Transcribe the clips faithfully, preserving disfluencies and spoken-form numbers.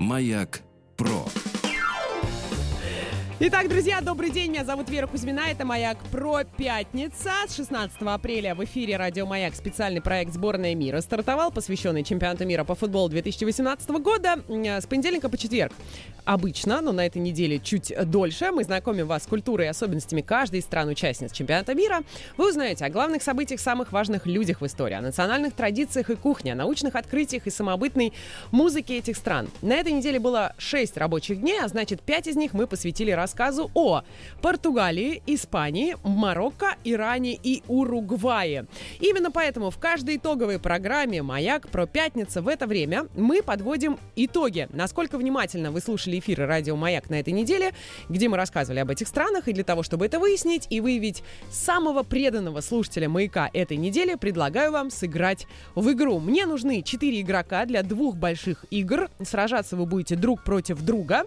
Маяк ПРО. Итак, друзья, добрый день. Меня зовут Вера Кузьмина. Это «Маяк ПРО. Пятница». С шестнадцатого апреля в эфире «Радио Маяк» специальный проект «Сборная мира» стартовал, посвященный Чемпионату мира по футболу две тысячи восемнадцатого года. С понедельника по четверг. Обычно, но на этой неделе чуть дольше. Мы знакомим вас с культурой и особенностями каждой из стран-участниц Чемпионата мира. Вы узнаете о главных событиях, самых важных людях в истории, о национальных традициях и кухне, о научных открытиях и самобытной музыке этих стран. На этой неделе было шесть рабочих дней, а значит, пять из них мы посвятили рассказу о Португалии, Испании, Марокко, Иране и Уругвае. Именно поэтому в каждой итоговой программе «Маяк ПРО. Пятница» в это время мы подводим итоги. Насколько внимательно вы слушали эфиры «Радио Маяк» на этой неделе, где мы рассказывали об этих странах. И для того, чтобы это выяснить и выявить самого преданного слушателя «Маяка» этой недели, предлагаю вам сыграть в игру. Мне нужны четыре игрока для двух больших игр. Сражаться вы будете друг против друга.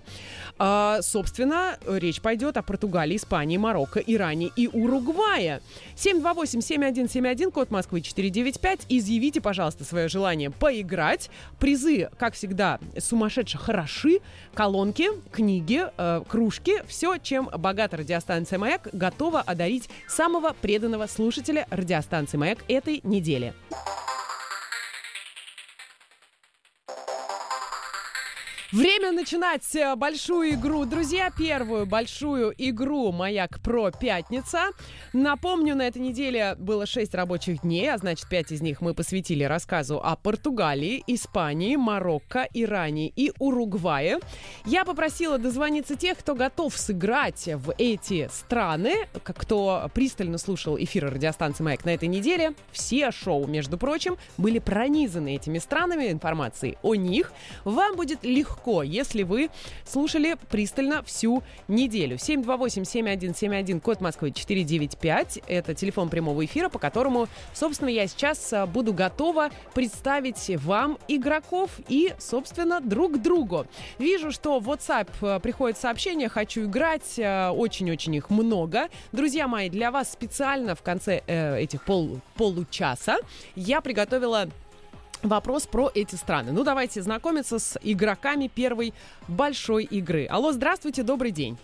А, собственно, речь пойдет о Португалии, Испании, Марокко, Иране и Уругвае. семь два восемь семь один семь один, код Москвы четыреста девяносто пять. Изъявите, пожалуйста, свое желание поиграть. Призы, как всегда, сумасшедше хороши. Колонки, книги, э, кружки. Все, чем богата радиостанция «Маяк», готова одарить самого преданного слушателя радиостанции «Маяк» этой недели. Время начинать большую игру, друзья. Первую большую игру «Маяк ПРО. Пятница». Напомню, на этой неделе было шесть рабочих дней, а значит, пять из них мы посвятили рассказу о Португалии, Испании, Марокко, Иране и Уругвае. Я попросила дозвониться тех, кто готов сыграть в эти страны, кто пристально слушал эфиры радиостанции «Маяк» на этой неделе. Все шоу, между прочим, были пронизаны этими странами, информацией о них. Вам будет легко, если вы слушали пристально всю неделю. семь два восемь семь один семь один, код Москвы четыреста девяносто пять. Это телефон прямого эфира, по которому, собственно, я сейчас буду готова представить вам игроков и, собственно, друг другу. Вижу, что в WhatsApp приходят сообщения. Хочу играть. Очень-очень их много. Друзья мои, для вас специально в конце э, этих пол, получаса я приготовила вопрос про эти страны. Ну, давайте знакомиться с игроками первой большой игры. Алло, здравствуйте, добрый день.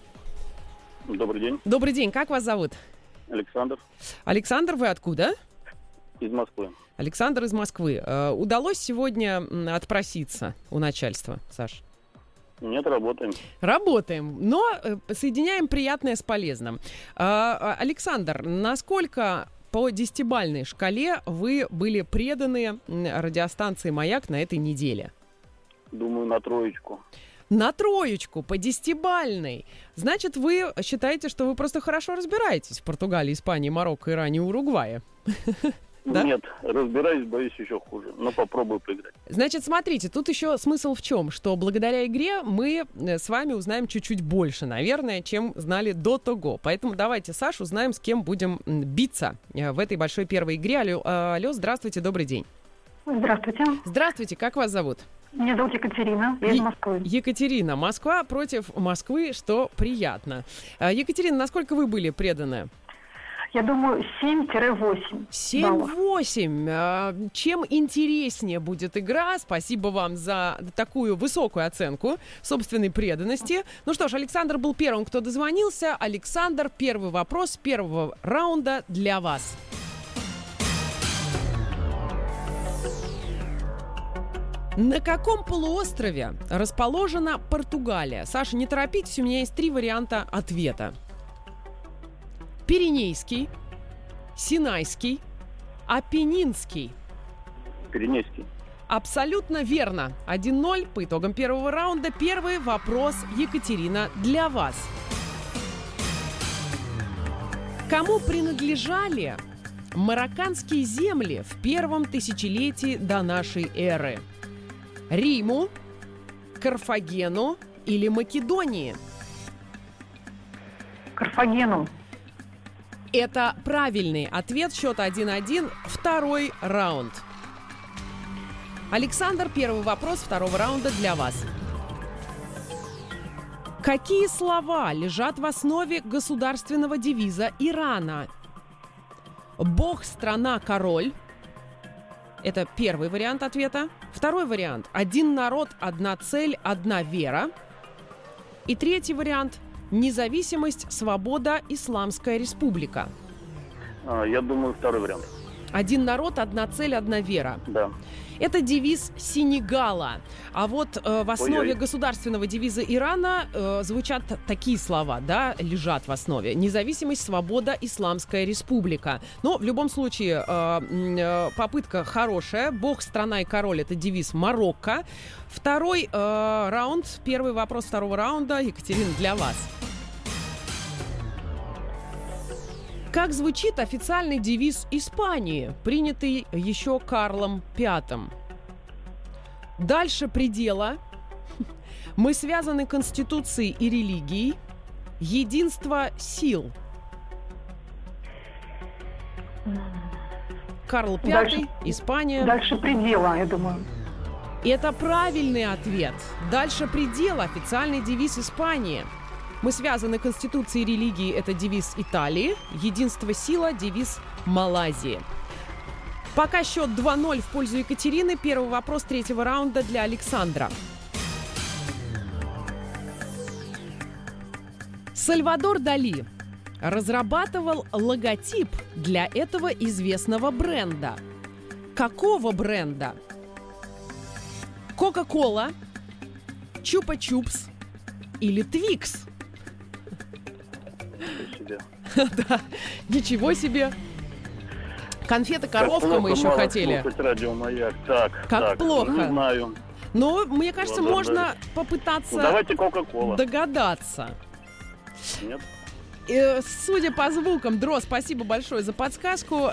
Добрый день. Добрый день, как вас зовут? Александр. Александр, вы откуда? Из Москвы. Александр из Москвы. Удалось сегодня отпроситься у начальства, Саш? Нет, работаем. Работаем, но соединяем приятное с полезным. Александр, насколько по десятибалльной шкале вы были преданы радиостанции «Маяк» на этой неделе? Думаю, на троечку. На троечку, по десятибалльной. Значит, вы считаете, что вы просто хорошо разбираетесь в Португалии, Испании, Марокко, Иране и Уругвае? Да? Нет, разбираюсь, боюсь, еще хуже. Но попробую поиграть. Значит, смотрите, тут еще смысл в чем? Что благодаря игре мы с вами узнаем чуть-чуть больше, наверное, чем знали до того. Поэтому давайте, Саш, узнаем, с кем будем биться в этой большой первой игре. Алло, алло, здравствуйте, добрый день. Здравствуйте. Здравствуйте, как вас зовут? Меня зовут Екатерина, я е- из Москвы. Екатерина, Москва против Москвы, что приятно. Екатерина, насколько вы были преданы? Я думаю, семь-восемь. семь-восемь. Чем интереснее будет игра. Спасибо вам за такую высокую оценку собственной преданности. Ну что ж, Александр был первым, кто дозвонился. Александр, первый вопрос первого раунда для вас. На каком полуострове расположена Португалия? Саша, не торопитесь, у меня есть три варианта ответа. Пиренейский, Синайский, Апеннинский. Пиренейский. Абсолютно верно. один ноль по итогам первого раунда. Первый вопрос, Екатерина, для вас. Кому принадлежали марокканские земли в первом тысячелетии до нашей эры? Риму, Карфагену или Македонии? Карфагену. Это правильный ответ. Счет один-один. Второй раунд. Александр, первый вопрос второго раунда для вас. Какие слова лежат в основе государственного девиза Ирана? Бог, страна, король. Это первый вариант ответа. Второй вариант. Один народ, одна цель, одна вера. И третий вариант. Независимость, свобода, Исламская республика. Я думаю, второй вариант. Один народ, одна цель, одна вера. Да. Это девиз Сенегала. А вот э, в основе Ой-ой. государственного девиза Ирана э, звучат такие слова, да, лежат в основе. Независимость, свобода, Исламская республика. Но в любом случае э, попытка хорошая. Бог, страна и король — это девиз Марокко. Второй э, раунд, первый вопрос второго раунда. Екатерина, для вас. Как звучит официальный девиз Испании, принятый еще Карлом Пятым? Дальше предела. Мы связаны конституцией и религией. Единство сил. Карл Пятый, дальше, Испания. Дальше предела, я думаю. Это правильный ответ. Дальше предела — официальный девиз Испании. Мы связаны конституцией и религией — это девиз Италии. Единство, сила — девиз Малайзии. Пока счет два ноль в пользу Екатерины. Первый вопрос третьего раунда для Александра. Сальвадор Дали разрабатывал логотип для этого известного бренда. Какого бренда? Кока-кола, Чупа-Чупс или Твикс? Да, ничего себе. Конфеты коровка мы еще хотели. Как плохо. Но мне кажется, можно попытаться догадаться. Судя по звукам, Дро, спасибо большое за подсказку.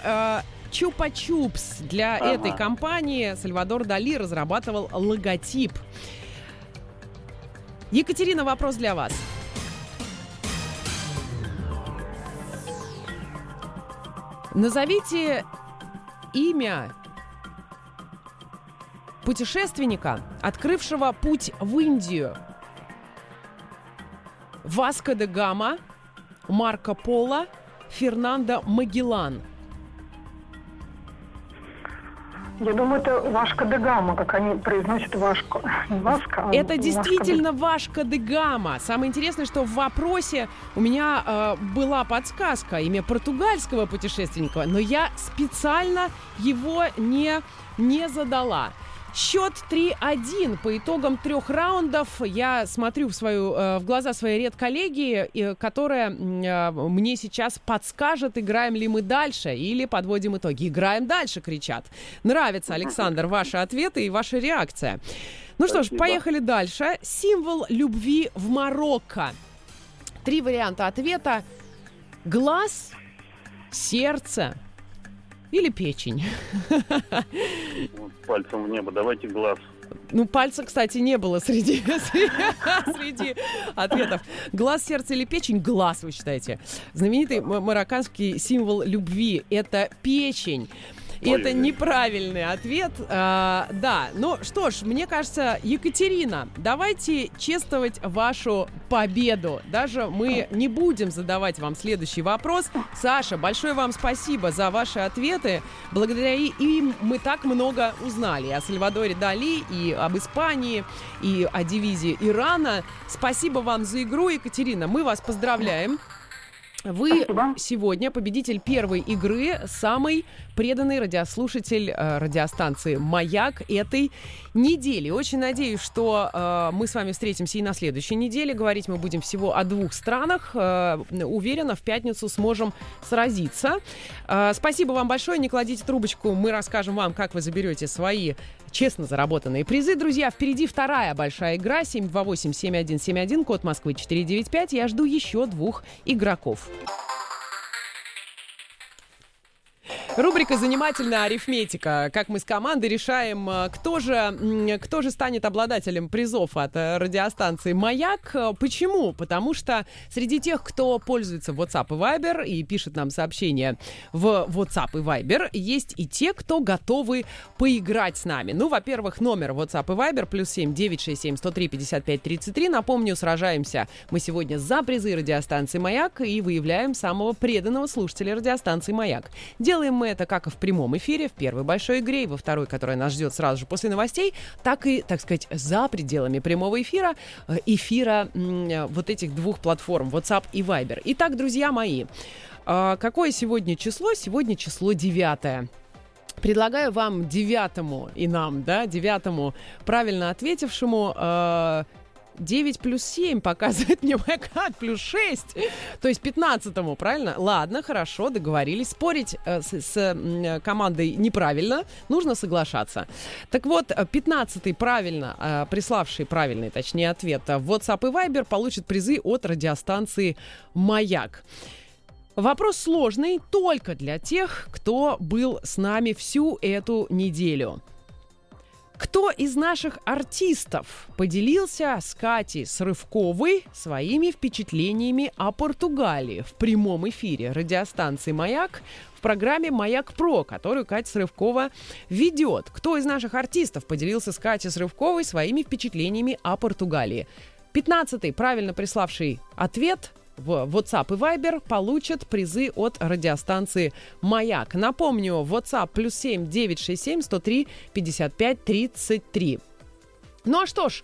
Чупа-Чупс для этой компании Сальвадор Дали разрабатывал логотип. Екатерина, вопрос для вас. Назовите имя путешественника, открывшего путь в Индию. Васко да Гама, Марко Поло, Фернандо Магеллан. Я думаю, это Васко да Гама, как они произносят Вашко. Васко, это действительно Васко да Гама. Самое интересное, что в вопросе у меня э, была подсказка, имя португальского путешественника, но я специально его не, не задала. Счет три один по итогам трех раундов. Я смотрю в, свою, в глаза своей редколлегии, которая мне сейчас подскажет, играем ли мы дальше или подводим итоги. Играем дальше, кричат. Нравится, Александр, ваши ответы и ваша реакция. Ну что ж, поехали дальше. Символ любви в Марокко. Три варианта ответа. Глаз, сердце или печень. Пальцем в небо. Давайте глаз. Ну, пальца, кстати, не было среди, среди ответов. Глаз, сердце или печень? Глаз, вы считаете. Знаменитый марокканский символ любви – это печень. Ой, это неправильный ответ. А, да, ну что ж, мне кажется, Екатерина, давайте чествовать вашу победу. Даже мы не будем задавать вам следующий вопрос. Саша, большое вам спасибо за ваши ответы. Благодаря им мы так много узнали о Сальвадоре Дали, и об Испании, и о девизе Ирана. Спасибо вам за игру, Екатерина. Мы вас поздравляем. Вы Спасибо. сегодня победитель первой игры, самый преданный радиослушатель э, радиостанции «Маяк» этой недели. Очень надеюсь, что э, мы с вами встретимся и на следующей неделе. Говорить мы будем всего о двух странах. Э, уверена, в пятницу сможем сразиться. Э, спасибо вам большое. Не кладите трубочку. Мы расскажем вам, как вы заберете свои честно заработанные призы. Друзья, впереди вторая большая игра. семь два восемь семь один семь один, код Москвы четыре девять пять. Я жду еще двух игроков. Рубрика «Занимательная арифметика». Как мы с командой решаем, кто же, кто же станет обладателем призов от радиостанции «Маяк». Почему? Потому что среди тех, кто пользуется WhatsApp и Viber и пишет нам сообщения в WhatsApp и Viber, есть и те, кто готовы поиграть с нами. Ну, во-первых, номер WhatsApp и Viber плюс семь девятьсот шестьдесят семь сто три пятьдесят пять тридцать три. Напомню, сражаемся мы сегодня за призы радиостанции «Маяк» и выявляем самого преданного слушателя радиостанции «Маяк». Делаем мы это как и в прямом эфире, в первой большой игре и во второй, которая нас ждет сразу же после новостей, так и, так сказать, за пределами прямого эфира, эфира вот этих двух платформ WhatsApp и Viber. Итак, друзья мои, какое сегодня число? Сегодня число девятое. Предлагаю вам девятому и нам, да, девятому правильно ответившему... Э- девять плюс семь показывает мне Майкат, плюс шесть. То есть пятнадцатому, правильно? Ладно, хорошо, договорились. Спорить э, с, с э, командой неправильно, нужно соглашаться. Так вот, пятнадцатый правильно, э, приславший правильный, точнее, ответ в WhatsApp и Viber получит призы от радиостанции «Маяк». Вопрос сложный только для тех, кто был с нами всю эту неделю. Кто из наших артистов поделился с Катей Срывковой своими впечатлениями о Португалии в прямом эфире радиостанции «Маяк» в программе «Маяк ПРО», которую Катя Срывкова ведет? Кто из наших артистов поделился с Катей Срывковой своими впечатлениями о Португалии? пятнадцатый, правильно приславший ответ в WhatsApp и Viber, получат призы от радиостанции «Маяк». Напомню, WhatsApp плюс семь девятьсот шестьдесят семь сто три пятьдесят пять тридцать три. Ну а что ж,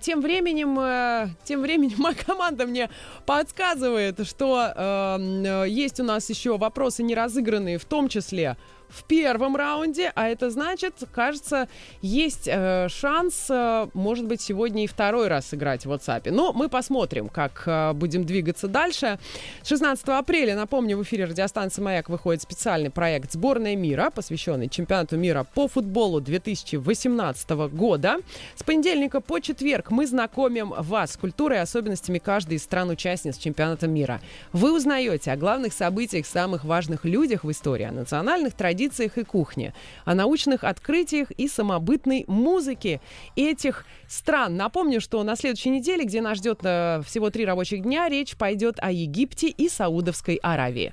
тем временем, тем временем моя команда мне подсказывает, что есть у нас еще вопросы неразыгранные, в том числе в первом раунде, а это значит, кажется, есть э, шанс, э, может быть, сегодня и второй раз сыграть в WhatsApp. Но мы посмотрим, как э, будем двигаться дальше. шестнадцатого апреля, напомню, в эфире радиостанции «Маяк» выходит специальный проект «Сборная мира», посвященный Чемпионату мира по футболу две тысячи восемнадцатого года. С понедельника по четверг мы знакомим вас с культурой и особенностями каждой из стран-участниц Чемпионата мира. Вы узнаете о главных событиях, самых важных людях в истории, о национальных традициях, традициях и кухне, о научных открытиях и самобытной музыке этих стран. Напомню, что на следующей неделе, где нас ждет э, всего три рабочих дня, речь пойдет о Египте и Саудовской Аравии.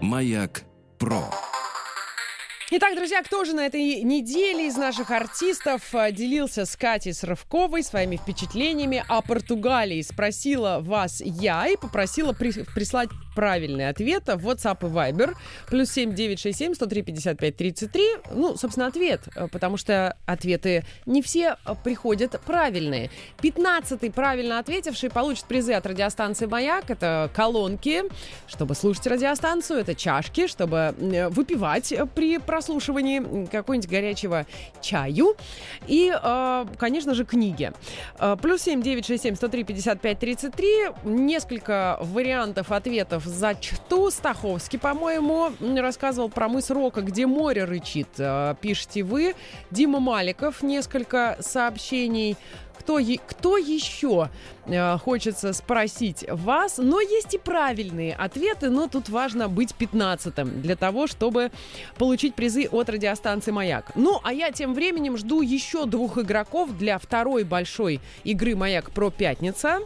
Маяк ПРО. Итак, друзья, кто же на этой неделе из наших артистов делился с Катей Срывковой своими впечатлениями о Португалии? Спросила вас я и попросила при- прислать правильный ответ в WhatsApp и Viber. плюс семь девятьсот шестьдесят семь сто три пятьдесят пять тридцать три. Ну, собственно, ответ, потому что ответы не все приходят правильные. пятнадцатый правильно ответивший получит призы от радиостанции «Маяк». Это колонки, чтобы слушать радиостанцию. Это чашки, чтобы выпивать при прослушивании. прослушивании какого-нибудь горячего чаю и, э, конечно же, книги. плюс семь девятьсот шестьдесят семь сто три пятьдесят пять тридцать три. Несколько вариантов ответов зачту. Стаховский, по-моему, рассказывал про мыс Рока, где море рычит. Э, пишите вы. Дима Маликов. Несколько сообщений. Кто, е- кто еще э, хочется спросить вас? Но есть и правильные ответы, но тут важно быть пятнадцатым для того, чтобы получить призы от радиостанции «Маяк». Ну, а я тем временем жду еще двух игроков для второй большой игры «Маяк ПРО Пятница».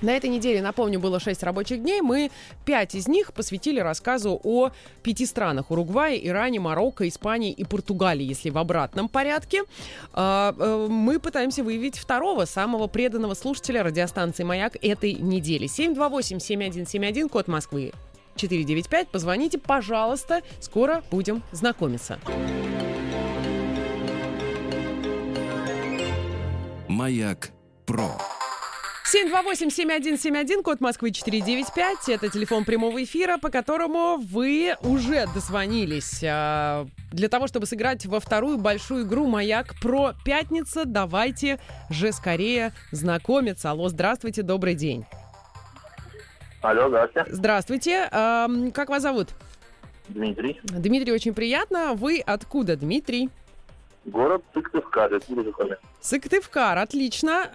На этой неделе, напомню, было шесть рабочих дней. Мы пять из них посвятили рассказу о пяти странах: Уругвае, Иране, Марокко, Испании и Португалии, если в обратном порядке. Мы пытаемся выявить второго, самого преданного слушателя радиостанции «Маяк» этой недели. семь два восемь семь один семь один, код Москвы четыре девять пять. Позвоните, пожалуйста. Скоро будем знакомиться. «Маяк ПРО». семь два восемь семь один семь один, код Москвы четыре девять пять. Это телефон прямого эфира, по которому вы уже дозвонились. Для того, чтобы сыграть во вторую большую игру «Маяк ПРО Пятница», давайте же скорее знакомиться. Алло, здравствуйте, добрый день. Алло, здравствуйте. Здравствуйте. Как вас зовут? Дмитрий. Дмитрий, очень приятно. Вы откуда, Дмитрий? Город Сыктывкар, Республика Сыктывкар. Сыктывкар, отлично.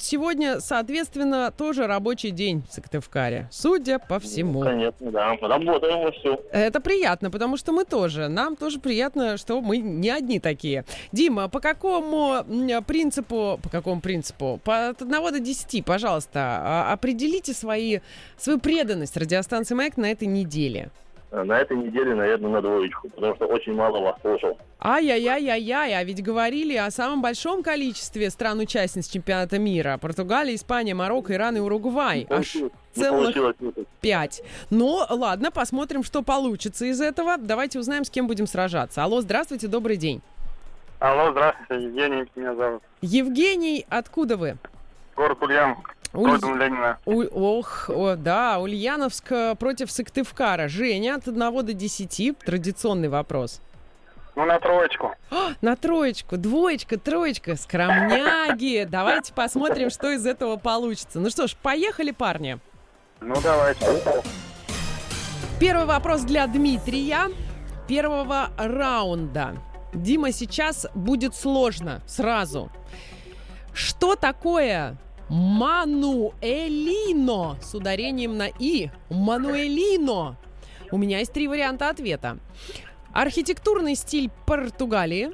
Сегодня, соответственно, тоже рабочий день в Сыктывкаре, судя по всему. Конечно, да. Работаем мы все. Это приятно, потому что мы тоже. Нам тоже приятно, что мы не одни такие. Дима, по какому принципу, по какому принципу, по, от одного до десяти, пожалуйста, определите свои, свою преданность радиостанции «Маяк» на этой неделе. На этой неделе, наверное, на двоечку, потому что очень мало вас слушал. Ай-яй-яй-яй-яй, а ведь говорили о самом большом количестве стран-участниц чемпионата мира. Португалия, Испания, Марокко, Иран и Уругвай. Аж целых пять. Ну, ладно, посмотрим, что получится из этого. Давайте узнаем, с кем будем сражаться. Алло, здравствуйте, добрый день. Алло, здравствуйте, Евгений меня зовут. Евгений, откуда вы? Город Ульяновск. Уль... У... Ох, о, да, Ульяновск против Сыктывкара. Женя, от одного до десяти, традиционный вопрос. Ну, на троечку. О, на троечку, двоечка, троечка, скромняги. Давайте посмотрим, что из этого получится. Ну что ж, поехали, парни. Ну, давайте. Первый вопрос для Дмитрия. Первого раунда. Дима, сейчас будет сложно, сразу. Что такое... мануэлино с ударением на «и». Мануэлино. У меня есть три варианта ответа. Архитектурный стиль Португалии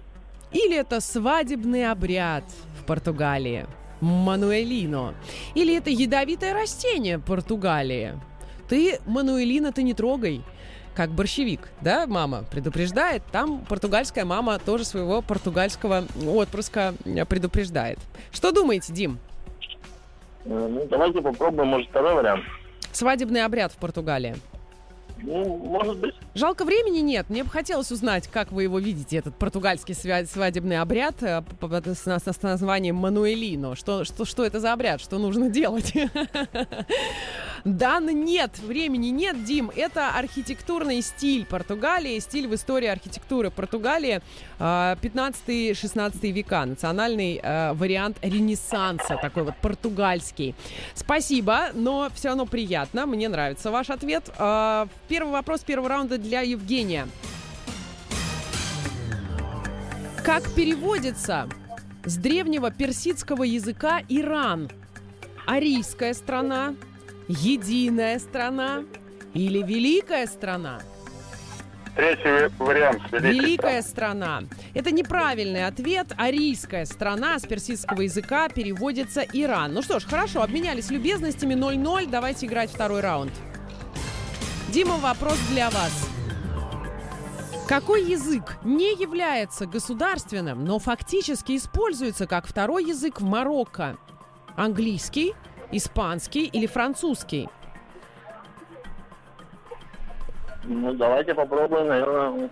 или это свадебный обряд в Португалии? Мануэлино. Или это ядовитое растение Португалии? Ты мануэлино-то не трогай. Как борщевик, да, мама предупреждает. Там португальская мама тоже своего португальского отпрыска предупреждает. Что думаете, Дим? Ну, давайте попробуем, может, второй вариант. Свадебный обряд в Португалии. Ну, может быть. Жалко, времени нет. Мне бы хотелось узнать, как вы его видите, этот португальский свадебный обряд с названием мануэлино. Что, что, что это за обряд? Что нужно делать? Да, нет, времени нет, Дим. Это архитектурный стиль Португалии, стиль в истории архитектуры Португалии пятнадцатого-шестнадцатого века. Национальный вариант Ренессанса, такой вот португальский. Спасибо, но все равно приятно. Мне нравится ваш ответ. Первый вопрос первого раунда для Евгения. Как переводится с древнего персидского языка Иран? Арийская страна, единая страна или великая страна? Третий вариант. Великая, великая страна. Это неправильный ответ. Арийская страна с персидского языка переводится Иран. Ну что ж, хорошо, обменялись любезностями ноль-ноль. Давайте играть второй раунд. Дима, вопрос для вас. Какой язык не является государственным, но фактически используется как второй язык в Марокко? Английский, испанский или французский? Ну, давайте попробуем, наверное,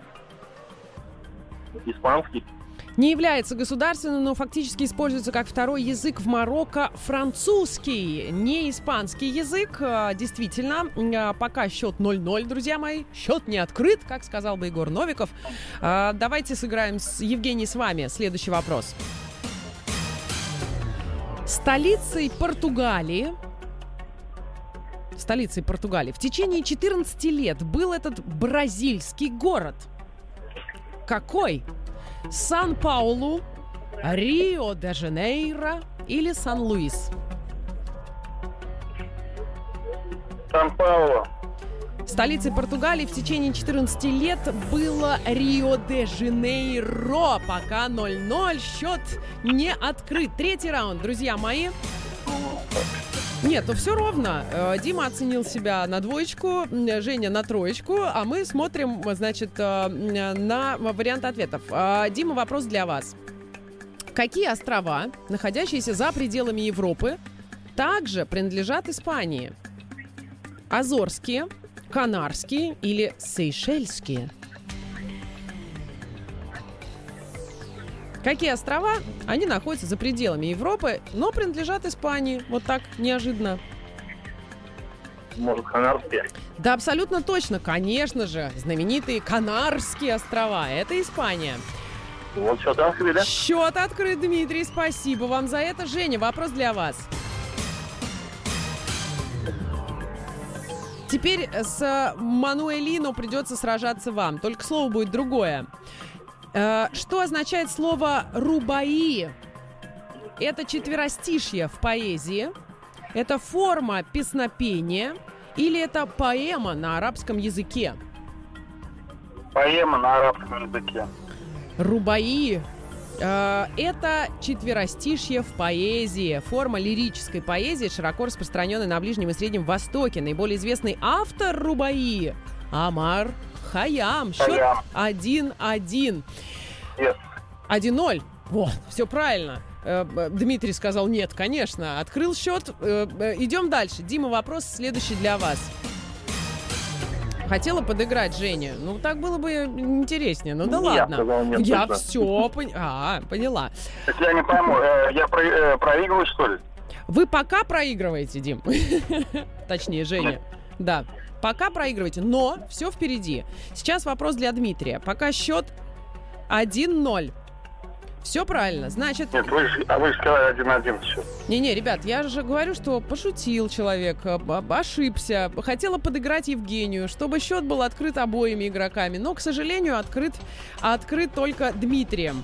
испанский. Не является государственным, но фактически используется как второй язык в Марокко. Французский, не испанский язык. Действительно, пока счет ноль-ноль, друзья мои. Счет не открыт, как сказал бы Егор Новиков. Давайте сыграем, с Евгений, с вами. Следующий вопрос. Столицей Португалии... Столицей Португалии в течение четырнадцати лет был этот бразильский город. Какой? Сан-Паулу, Рио-де-Жанейро или Сан-Луис? Сан-Паулу. Столицей Португалии в течение четырнадцати лет было Рио-де-Жанейро. Пока ноль-ноль, счет не открыт. Третий раунд, друзья мои. Нет, ну все ровно. Дима оценил себя на двоечку, Женя на троечку, а мы смотрим, значит, на варианты ответов. Дима, вопрос для вас. Какие острова, находящиеся за пределами Европы, также принадлежат Испании? Азорские, Канарские или Сейшельские? Какие острова? Они находятся за пределами Европы, но принадлежат Испании. Вот так, неожиданно. Может, Канарские? Да, абсолютно точно. Конечно же, знаменитые Канарские острова. Это Испания. Вот счет открыт, да? Счет открыт, Дмитрий. Спасибо вам за это. Женя, вопрос для вас. Теперь с мануэлино придется сражаться вам. Только слово будет другое. Что означает слово «рубаи»? Это четверостишье в поэзии, это форма песнопения или это поэма на арабском языке? Поэма на арабском языке. Рубаи. Это четверостишье в поэзии, форма лирической поэзии, широко распространенной на Ближнем и Среднем Востоке. Наиболее известный автор рубаи – Амар Хаям. Счет один-один. Yes. один-ноль. Вот, все правильно. Дмитрий сказал нет, конечно. Открыл счет. Идем дальше. Дима, вопрос следующий для вас. Хотела подыграть Жене. Ну, так было бы интереснее. Ну, да ладно. Я, сказал, нет, я все пон... а, поняла. Так я не пойму, э, я про... э, проигрываю, что ли? Вы пока проигрываете, Дим. Точнее, Женя. Нет. Да. Пока проигрываете, но все впереди. Сейчас вопрос для Дмитрия. Пока счет один-ноль. Все правильно, значит... Нет, вы же, а вы же сказали один-один еще. Не-не, ребят, я же говорю, что пошутил человек, ошибся. Хотела подыграть Евгению, чтобы счет был открыт обоими игроками. Но, к сожалению, открыт, открыт только Дмитрием.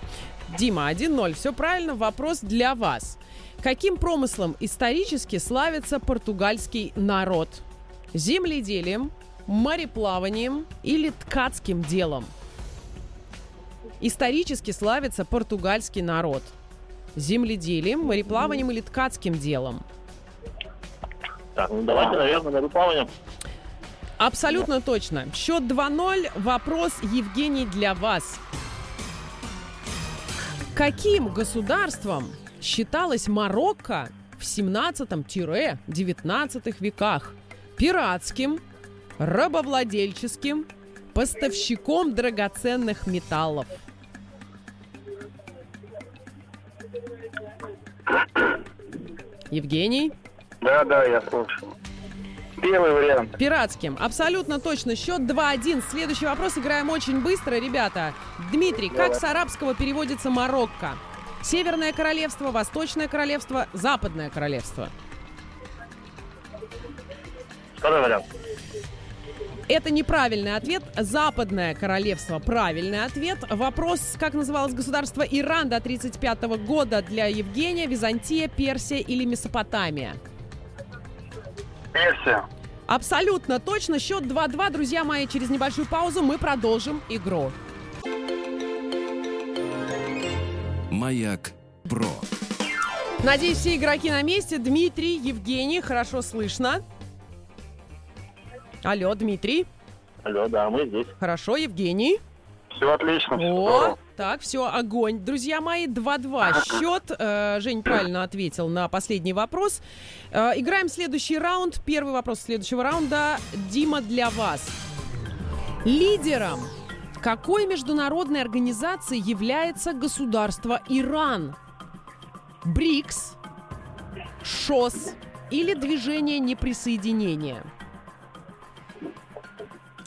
Дима, один-ноль, все правильно, вопрос для вас. Каким промыслом исторически славится португальский народ? Земледелием, мореплаванием или ткацким делом? Исторически славится португальский народ. Земледелием, мореплаванием или ткацким делом? Так, ну давайте, наверное, мореплаванием. Абсолютно точно. Счет два-ноль. Вопрос, Евгений, для вас. Каким государством считалось Марокко в семнадцатом-девятнадцатом веках? Пиратским, рабовладельческим, поставщиком драгоценных металлов. Евгений? Да, да, я слушаю. Первый вариант. Пиратским. Абсолютно точно. Счет два-один. Следующий вопрос. Играем очень быстро, ребята. Дмитрий, Давай. Как с арабского переводится Марокко? Северное королевство, Восточное королевство, Западное королевство. Второй вариант. Это неправильный ответ. Западное королевство. Правильный ответ. Вопрос, как называлось государство Иран до тридцать пятого года для Евгения? Византия, Персия или Месопотамия? Персия. Абсолютно точно. Счет два-два. Друзья мои, через небольшую паузу мы продолжим игру. Маяк ПРО. Надеюсь, все игроки на месте. Дмитрий, Евгений, хорошо слышно. Алло, Дмитрий. Алло, да, мы здесь. Хорошо, Евгений. Все отлично. О, так, все, огонь. Друзья мои, два-два счет. Э, Жень правильно ответил на последний вопрос. Э, играем следующий раунд. Первый вопрос следующего раунда. Дима, для вас. Лидером какой международной организации является государство Иран? БРИКС, ШОС или движение неприсоединения?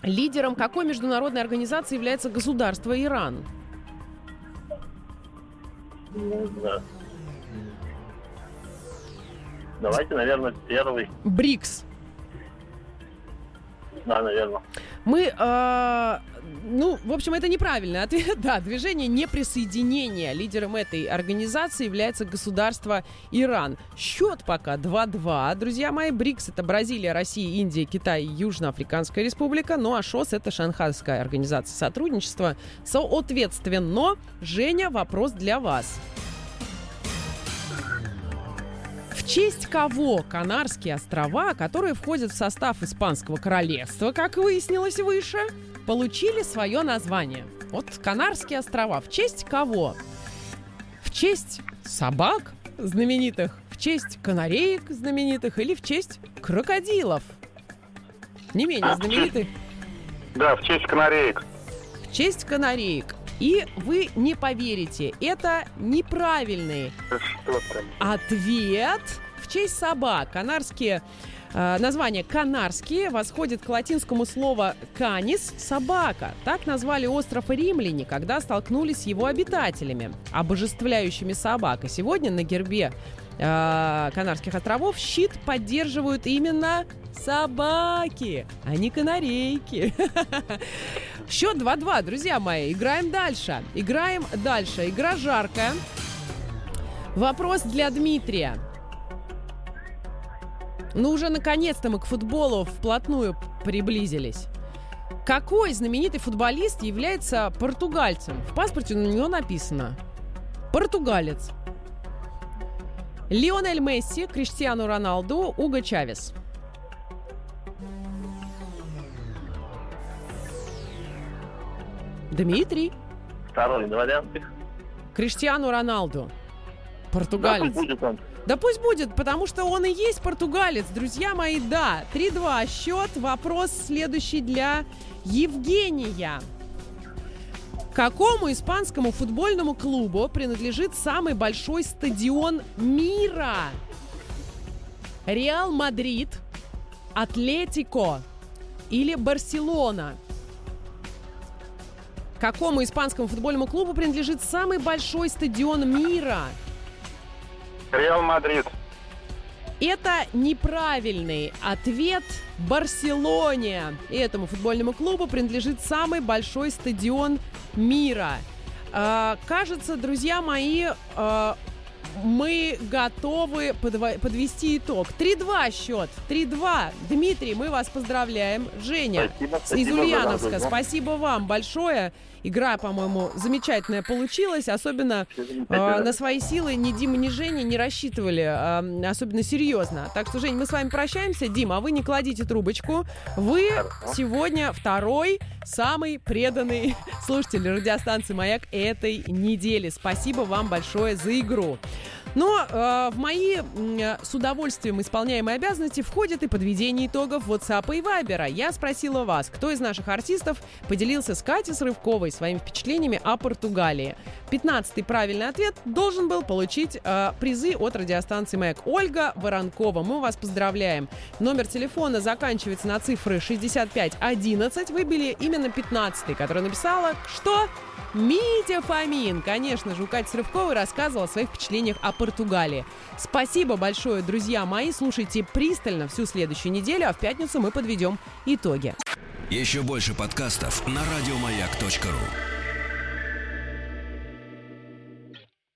Лидером какой международной организации является государство Иран? Да. Давайте, наверное, первый. БРИКС. Да, наверное. Мы, э, ну, в общем, это неправильный ответ. Да, движение неприсоединения. Лидером этой организации является государство Иран. Счет пока два-два. Друзья мои, БРИКС — это Бразилия, Россия, Индия, Китай, Южноафриканская республика. Ну а ШОС — это Шанхайская организация сотрудничества. Соответственно, Женя, вопрос для вас. В честь кого Канарские острова, которые входят в состав Испанского королевства, как выяснилось выше, получили свое название? Вот Канарские острова. В честь кого? В честь собак знаменитых, в честь канареек знаменитых или в честь крокодилов? Не менее знаменитых. Да, в честь канареек. В честь канареек. И вы не поверите, это неправильный ответ. В честь собак. Канарские, э, название «канарские» восходит к латинскому слову «канис» — «собака». Так назвали остров римляне, когда столкнулись с его обитателями, обожествляющими собак. И сегодня на гербе э, Канарских островов щит поддерживают именно собаки, а не канарейки. Счет два-два, друзья мои. Играем дальше. Играем дальше. Игра жаркая. Вопрос для Дмитрия. Ну, уже наконец-то мы к футболу вплотную приблизились. Какой знаменитый футболист является португальцем? В паспорте у него написано «португалец». Лионель Месси, Криштиану Роналду, Уго Чавес. Дмитрий. Второй вариант. Криштиану Роналду. Португалец. Да, будет он. Да пусть будет, потому что он и есть португалец, друзья мои, да. три-два счет. Вопрос следующий для Евгения. Какому испанскому футбольному клубу принадлежит самый большой стадион мира? Реал Мадрид, Атлетико или Барселона? Какому испанскому футбольному клубу принадлежит самый большой стадион мира? Реал Мадрид. Это неправильный ответ. Барселоне. И этому футбольному клубу принадлежит самый большой стадион мира. Э, кажется, друзья мои, э, мы готовы подво- подвести итог. три-два счет. три-два. Дмитрий, мы вас поздравляем. Женя спасибо, спасибо из Ульяновска. Радость, да? Спасибо вам большое. Игра, по-моему, замечательная получилась. Особенно э, на свои силы ни Дима, ни Женя не рассчитывали. Э, особенно серьезно. Так что, Жень, мы с вами прощаемся. Дима, а вы не кладите трубочку. Вы сегодня второй самый преданный слушатель радиостанции «Маяк» этой недели. Спасибо вам большое за игру. Но э, в мои э, с удовольствием исполняемые обязанности входят и подведение итогов WhatsApp и Viber. Я спросила вас, кто из наших артистов поделился с Катей Срывковой своими впечатлениями о Португалии. пятнадцатый правильный ответ должен был получить э, призы от радиостанции «Маяк». Ольга Воронкова, мы вас поздравляем. Номер телефона заканчивается на цифры шестьдесят пять одиннадцать. Выбили именно пятнадцатый, которая написала, что Митя Фомин. Конечно же, у Кати Срывковой рассказывала о своих впечатлениях о Португалии. Спасибо большое, друзья мои. Слушайте пристально всю следующую неделю, а в пятницу мы подведем итоги. Еще больше подкастов на радиомаяк точка ру.